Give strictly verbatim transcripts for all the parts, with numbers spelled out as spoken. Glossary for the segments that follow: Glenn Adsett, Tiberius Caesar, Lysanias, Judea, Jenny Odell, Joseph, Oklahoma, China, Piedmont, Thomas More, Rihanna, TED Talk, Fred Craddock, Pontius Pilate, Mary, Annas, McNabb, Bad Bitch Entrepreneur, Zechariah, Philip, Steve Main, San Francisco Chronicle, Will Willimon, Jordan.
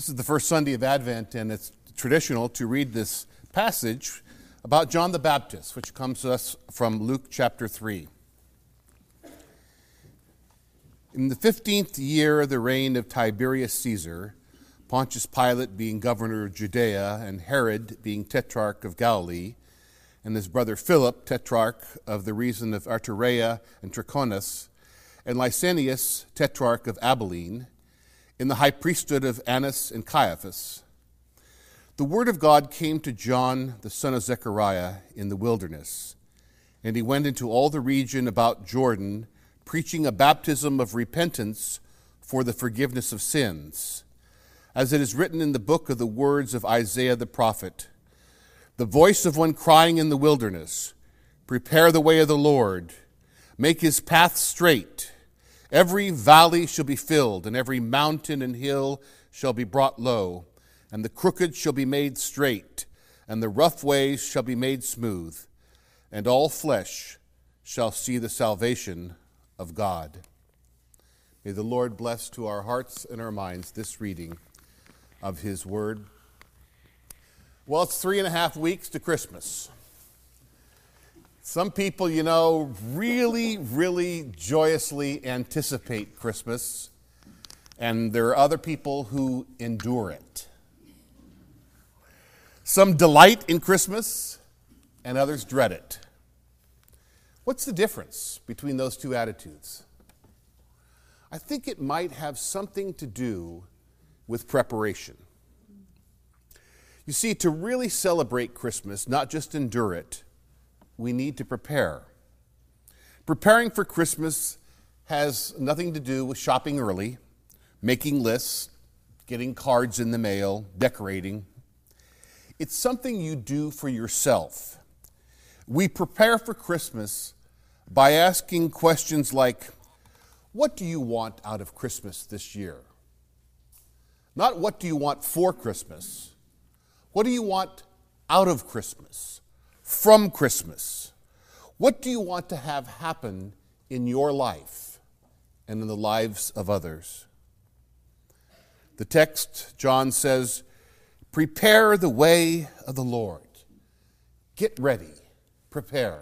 This is the first Sunday of Advent, and it's traditional to read this passage about John the Baptist, which comes to us from Luke chapter three. In the fifteenth year of the reign of Tiberius Caesar, Pontius Pilate being governor of Judea, and Herod being tetrarch of Galilee, and his brother Philip, tetrarch of the region of Arturia and Traconis, and Lysanias, tetrarch of Abilene, in the high priesthood of Annas and Caiaphas, the word of God came to John, the son of Zechariah, in the wilderness. And he went into all the region about Jordan, preaching a baptism of repentance for the forgiveness of sins. As it is written in the book of the words of Isaiah the prophet, the voice of one crying in the wilderness, prepare the way of the Lord, make his path straight. Every valley shall be filled, and every mountain and hill shall be brought low, and the crooked shall be made straight, and the rough ways shall be made smooth, and all flesh shall see the salvation of God. May the Lord bless to our hearts and our minds this reading of his word. Well, it's three and a half weeks to Christmas. Some people, you know, really, really joyously anticipate Christmas, and there are other people who endure it. Some delight in Christmas, and others dread it. What's the difference between those two attitudes? I think it might have something to do with preparation. You see, to really celebrate Christmas, not just endure it, we need to prepare. Preparing for Christmas has nothing to do with shopping early, making lists, getting cards in the mail, decorating. It's something you do for yourself. We prepare for Christmas by asking questions like, what do you want out of Christmas this year? Not what do you want for Christmas? What do you want out of Christmas? From Christmas? What do you want to have happen in your life and in the lives of others? The text, John says, prepare the way of the Lord. Get ready. Prepare.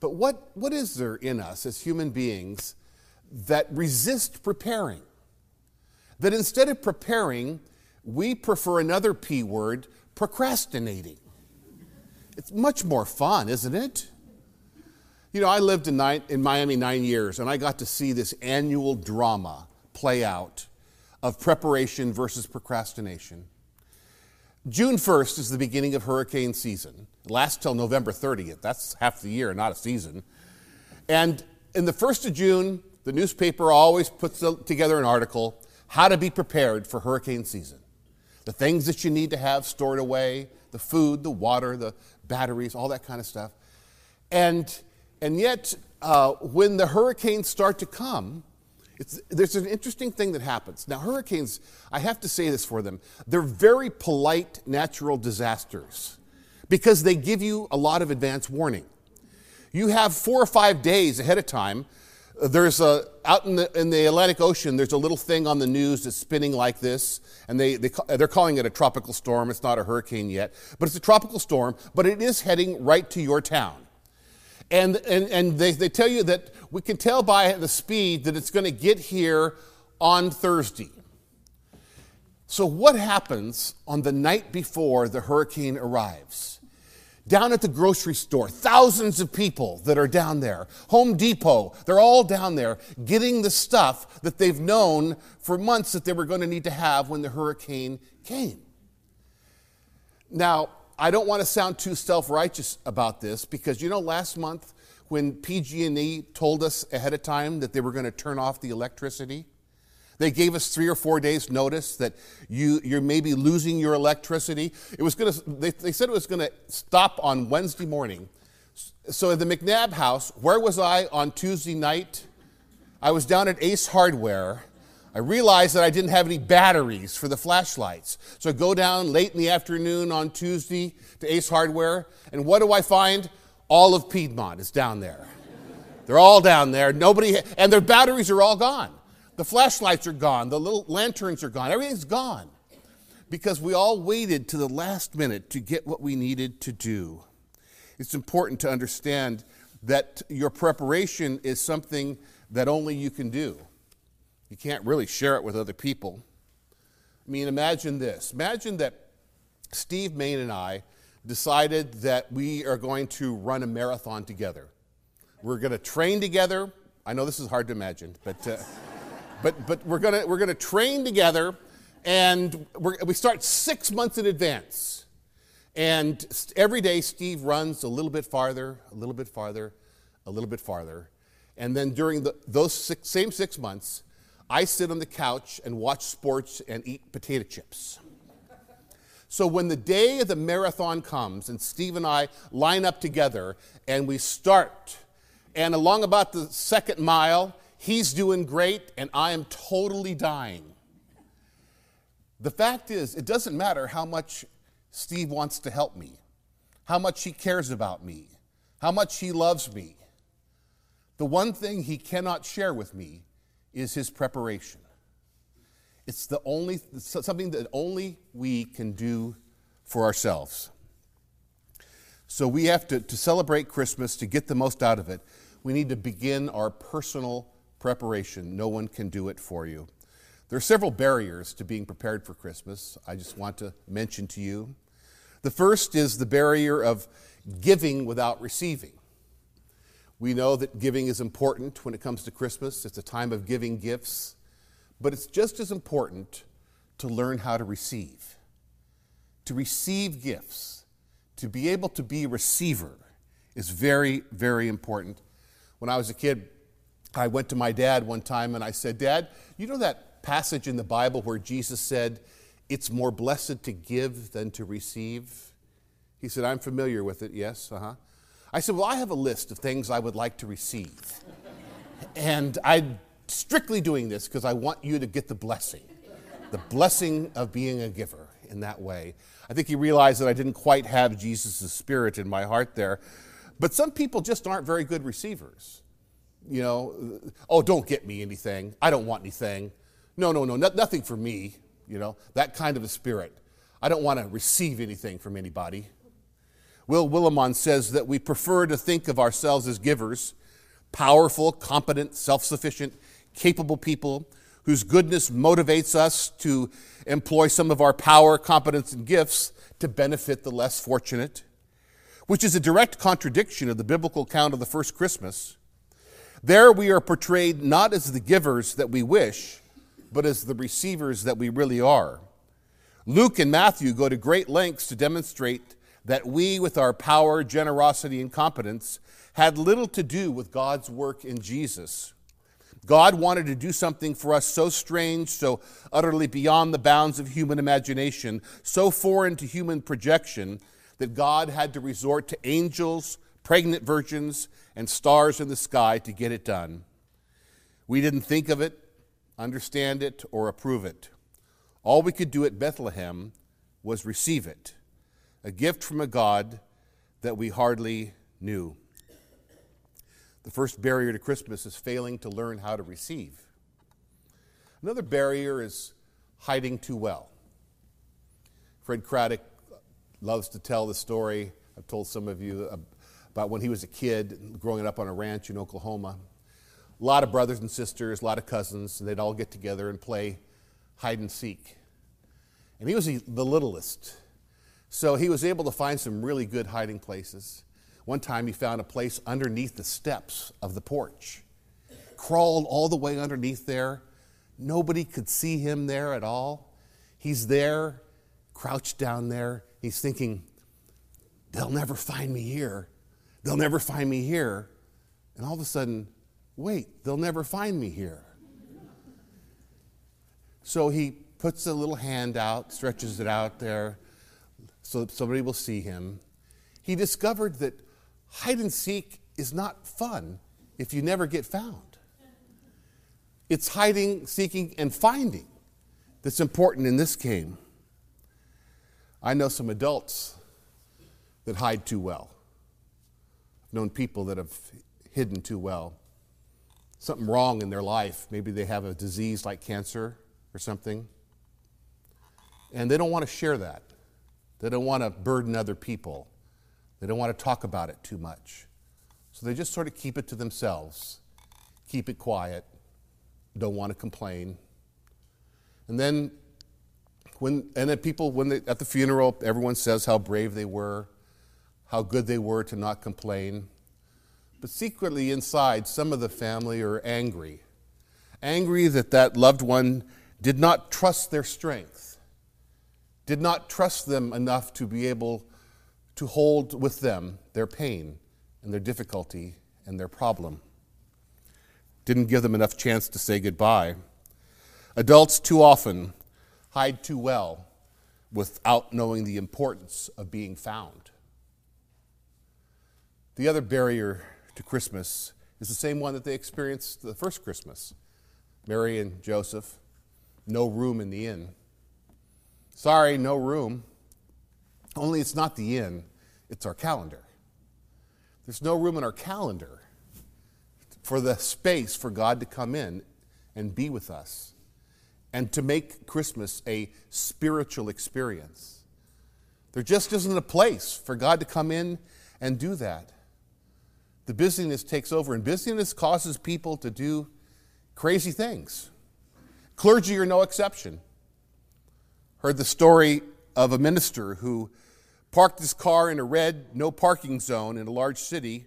But what, what is there in us as human beings that resist preparing? That instead of preparing, we prefer another P word, procrastinating. It's much more fun, isn't it? You know, I lived in, nine, in Miami nine years, and I got to see this annual drama play out of preparation versus procrastination. June first is the beginning of hurricane season. It lasts till November thirtieth. That's half the year, not a season. And in the first of June, the newspaper always puts together an article, how to be prepared for hurricane season. The things that you need to have stored away, the food, the water, the batteries, all that kind of stuff. And and yet, uh, when the hurricanes start to come, it's, there's an interesting thing that happens. Now, hurricanes, I have to say this for them, they're very polite natural disasters because they give you a lot of advance warning. You have four or five days ahead of time. There's a, out in the, in the Atlantic Ocean, there's a little thing on the news that's spinning like this, and they, they, they're calling it a tropical storm. It's not a hurricane yet, but it's a tropical storm, but it is heading right to your town. And, and, and they, they tell you that we can tell by the speed that it's going to get here on Thursday. So what happens on the night before the hurricane arrives? Down at the grocery store, thousands of people that are down there. Home Depot, they're all down there getting the stuff that they've known for months that they were going to need to have when the hurricane came. Now, I don't want to sound too self-righteous about this because, you know, last month when P G and E told us ahead of time that they were going to turn off the electricity, they gave us three or four days notice that you, you're maybe losing your electricity. It was gonna, they, they said it was going to stop on Wednesday morning. So at the McNabb house, where was I on Tuesday night? I was down at Ace Hardware. I realized that I didn't have any batteries for the flashlights. So I go down late in the afternoon on Tuesday to Ace Hardware. And what do I find? All of Piedmont is down there. They're all down there. Nobody, and their batteries are all gone. The flashlights are gone. The little lanterns are gone. Everything's gone because we all waited to the last minute to get what we needed to do. It's important to understand that your preparation is something that only you can do. You can't really share it with other people. I mean, imagine this. Imagine that Steve Main and I decided that we are going to run a marathon together. We're going to train together. I know this is hard to imagine, but uh, but but we're going to we're going to train together, and we're, we start six months in advance. And every day Steve runs a little bit farther, a little bit farther, a little bit farther. And then during the, those six, same six months, I sit on the couch and watch sports and eat potato chips. So when the day of the marathon comes and Steve and I line up together and we start, and along about the second mile, he's doing great and I am totally dying. The fact is, it doesn't matter how much Steve wants to help me, how much he cares about me, how much he loves me. The one thing he cannot share with me is his preparation. It's the only something that only we can do for ourselves. So we have to, to celebrate Christmas, to get the most out of it, we need to begin our personal preparation. No one can do it for you. There are several barriers to being prepared for Christmas I just want to mention to you. The first is the barrier of giving without receiving. We know that giving is important when it comes to Christmas. It's a time of giving gifts. But it's just as important to learn how to receive, to receive gifts, to be able to be a receiver is very, very important. When I was a kid, I went to my dad one time and I said, "Dad, you know that passage in the Bible where Jesus said, 'It's more blessed to give than to receive'?" He said, "I'm familiar with it, yes, uh-huh." I said, "Well, I have a list of things I would like to receive, and I'm strictly doing this because I want you to get the blessing, the blessing of being a giver in that way." I think he realized that I didn't quite have Jesus' spirit in my heart there. But some people just aren't very good receivers. You know, "Oh, don't get me anything. I don't want anything. No, no, no, no nothing for me." You know, that kind of a spirit. I don't want to receive anything from anybody. Will Willimon says that we prefer to think of ourselves as givers, powerful, competent, self-sufficient, capable people whose goodness motivates us to employ some of our power, competence, and gifts to benefit the less fortunate, which is a direct contradiction of the biblical account of the first Christmas. There we are portrayed not as the givers that we wish, but as the receivers that we really are. Luke and Matthew go to great lengths to demonstrate that we, with our power, generosity, and competence, had little to do with God's work in Jesus. God wanted to do something for us so strange, so utterly beyond the bounds of human imagination, so foreign to human projection, that God had to resort to angels, pregnant virgins, and stars in the sky to get it done. We didn't think of it, understand it, or approve it. All we could do at Bethlehem was receive it. A gift from a God that we hardly knew. The first barrier to Christmas is failing to learn how to receive. Another barrier is hiding too well. Fred Craddock loves to tell the story. I've told some of you about when he was a kid growing up on a ranch in Oklahoma. A lot of brothers and sisters, a lot of cousins, and they'd all get together and play hide and seek. And he was the littlest. So he was able to find some really good hiding places. One time he found a place underneath the steps of the porch. Crawled all the way underneath there. Nobody could see him there at all. He's there, crouched down there. He's thinking, "They'll never find me here. They'll never find me here." And all of a sudden, wait, they'll never find me here. So he puts a little hand out, stretches it out there, so that somebody will see him. He discovered that hide and seek is not fun if you never get found. It's hiding, seeking, and finding that's important in this game. I know some adults that hide too well. I've known people that have hidden too well. something wrong in their life. Maybe they have a disease like cancer or something. And they don't want to share that. They don't want to burden other people. They don't want to talk about it too much. So they just sort of keep it to themselves, keep it quiet, don't want to complain. And then when and then people when they at the funeral, everyone says how brave they were, how good they were to not complain. But secretly inside, some of the family are angry. Angry that that loved one did not trust their strength, did not trust them enough to be able to hold with them their pain and their difficulty and their problem. Didn't give them enough chance to say goodbye. Adults too often hide too well without knowing the importance of being found. The other barrier to Christmas is the same one that they experienced the first Christmas. Mary and Joseph, no room in the inn. Sorry, no room. Only it's not the inn, it's our calendar. There's no room in our calendar for the space for God to come in and be with us and to make Christmas a spiritual experience. There just isn't a place for God to come in and do that. The busyness takes over, and busyness causes people to do crazy things. Clergy are no exception. Heard the story of a minister who parked his car in a red no parking zone in a large city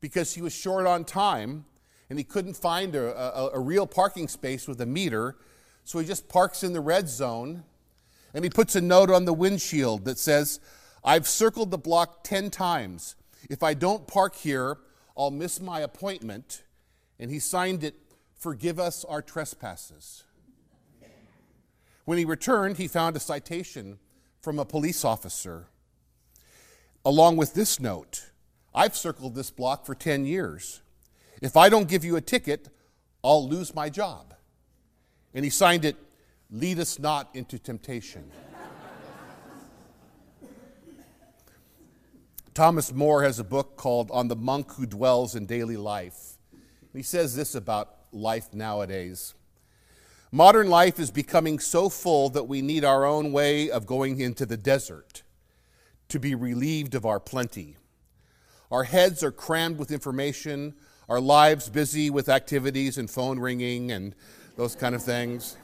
because he was short on time and he couldn't find a, a, a real parking space with a meter, so he just parks in the red zone and he puts a note on the windshield that says, "I've circled the block ten times. If I don't park here, I'll miss my appointment." And he signed it, "Forgive us our trespasses." When he returned, he found a citation from a police officer, along with this note, "I've circled this block for ten years. If I don't give you a ticket, I'll lose my job." And he signed it, "Lead us not into temptation." Thomas More has a book called On the Monk Who Dwells in Daily Life. He says this about life nowadays. Modern life is becoming so full that we need our own way of going into the desert to be relieved of our plenty. Our heads are crammed with information, our lives busy with activities and phone ringing and those kind of things.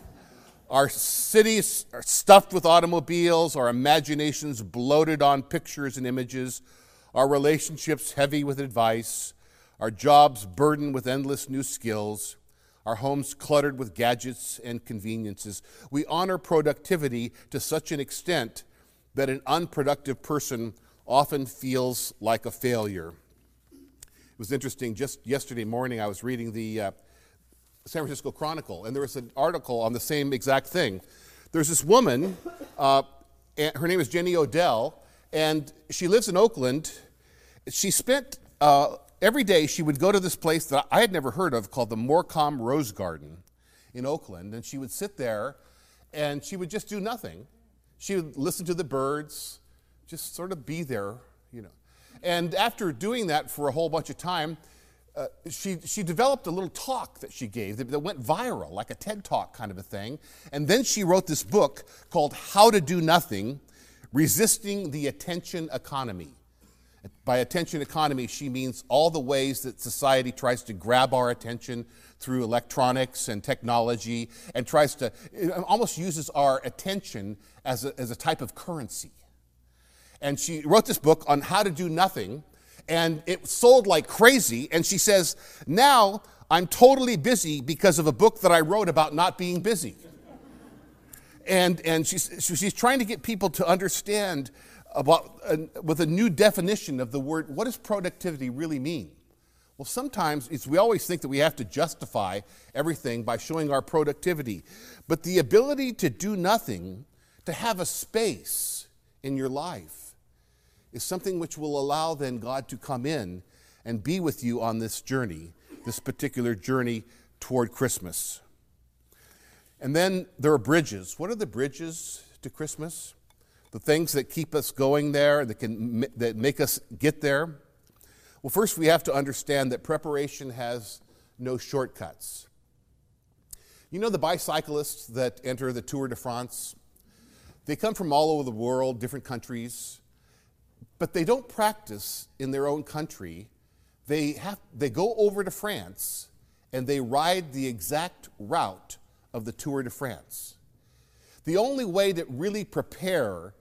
Our cities are stuffed with automobiles, our imaginations bloated on pictures and images, our relationships heavy with advice, our jobs burdened with endless new skills, our homes cluttered with gadgets and conveniences. We honor productivity to such an extent that an unproductive person often feels like a failure. It was interesting, just yesterday morning I was reading the uh, San Francisco Chronicle, and there was an article on the same exact thing. There's this woman, uh, her name is Jenny Odell, and she lives in Oakland. She spent... Uh, Every day she would go to this place that I had never heard of called the Morcom Rose Garden in Oakland, and she would sit there and she would just do nothing. She would listen to the birds, just sort of be there, you know. And after doing that for a whole bunch of time, uh, she, she developed a little talk that she gave that, that went viral, like a TED Talk kind of a thing. And then she wrote this book called How to Do Nothing, Resisting the Attention Economy. By attention economy, she means all the ways that society tries to grab our attention through electronics and technology and tries to, it almost uses our attention as a, as a type of currency. And she wrote this book on how to do nothing, and it sold like crazy. And she says, "Now I'm totally busy because of a book that I wrote about not being busy." and and she's, she's trying to get people to understand about uh, with a new definition of the word, what does productivity really mean? Well, sometimes it's, we always think that we have to justify everything by showing our productivity. But the ability to do nothing, to have a space in your life, is something which will allow then God to come in and be with you on this journey, this particular journey toward Christmas. And then there are bridges. What are the bridges to Christmas? The things that keep us going there, that can that make us get there. Well, first we have to understand that preparation has no shortcuts. You know the bicyclists that enter the Tour de France? They come from all over the world, different countries, but they don't practice in their own country. They have, they go over to France and they ride the exact route of the Tour de France. The only way to really prepare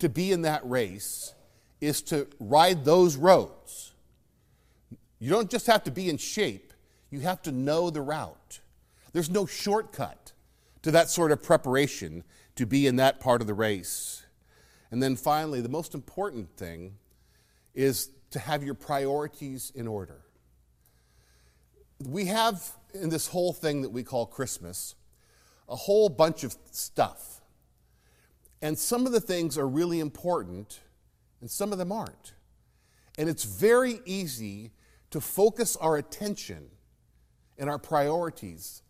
to be in that race is to ride those roads. You don't just have to be in shape, you have to know the route. There's no shortcut to that sort of preparation to be in that part of the race. And then finally, the most important thing is to have your priorities in order. We have in this whole thing that we call Christmas a whole bunch of stuff. And some of the things are really important and some of them aren't. And it's very easy to focus our attention and our priorities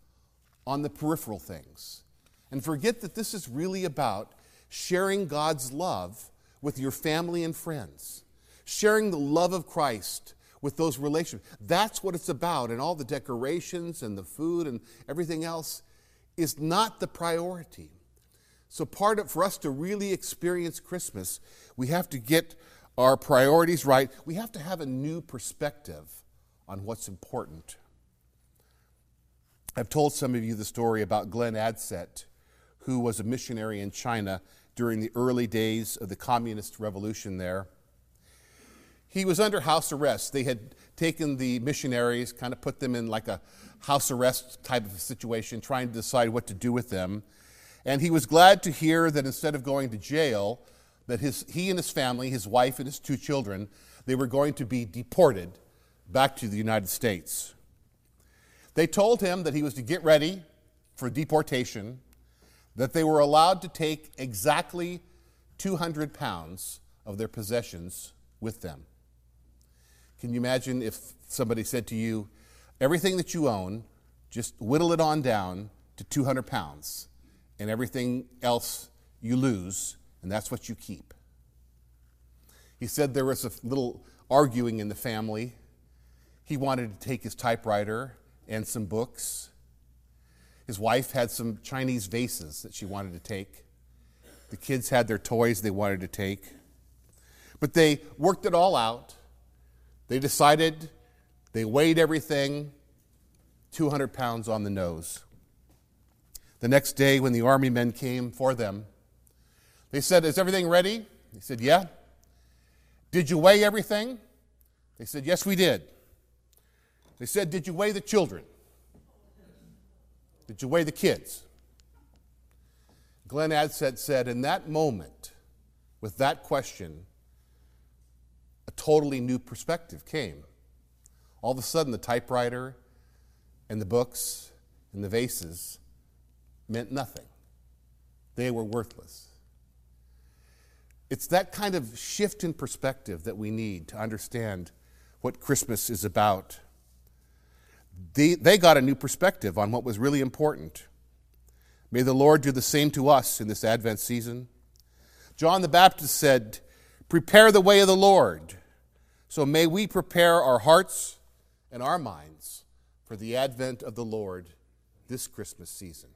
on the peripheral things and forget that this is really about sharing God's love with your family and friends, sharing the love of Christ with those relationships. That's what it's about, and all the decorations and the food and everything else is not the priority. So part of, for us to really experience Christmas, we have to get our priorities right. We have to have a new perspective on what's important. I've told some of you the story about Glenn Adsett, who was a missionary in China during the early days of the Communist Revolution there. He was under house arrest. They had taken the missionaries, kind of put them in like a house arrest type of a situation, trying to decide what to do with them. And he was glad to hear that instead of going to jail, that his, he and his family, his wife and his two children, they were going to be deported back to the United States. They told him that he was to get ready for deportation, that they were allowed to take exactly two hundred pounds of their possessions with them. Can you imagine if somebody said to you, everything that you own, just whittle it on down to two hundred pounds, and everything else you lose, and that's what you keep? He said there was a little arguing in the family. He wanted to take his typewriter and some books. His wife had some Chinese vases that she wanted to take. The kids had their toys they wanted to take. But they worked it all out. They decided, they weighed everything, two hundred pounds on the nose. The next day when the army men came for them, they said, is everything ready? They said, yeah. Did you weigh everything? They said, yes, we did. They said, did you weigh the children? Did you weigh the kids? Glenn Adsett said, in that moment, with that question, a totally new perspective came. All of a sudden, the typewriter and the books and the vases meant nothing. They were worthless. It's that kind of shift in perspective that we need to understand what Christmas is about. They, they got a new perspective on what was really important. May the Lord do the same to us in this Advent season. John the Baptist said, prepare the way of the Lord. So may we prepare our hearts and our minds for the advent of the Lord this Christmas season.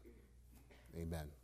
Amen.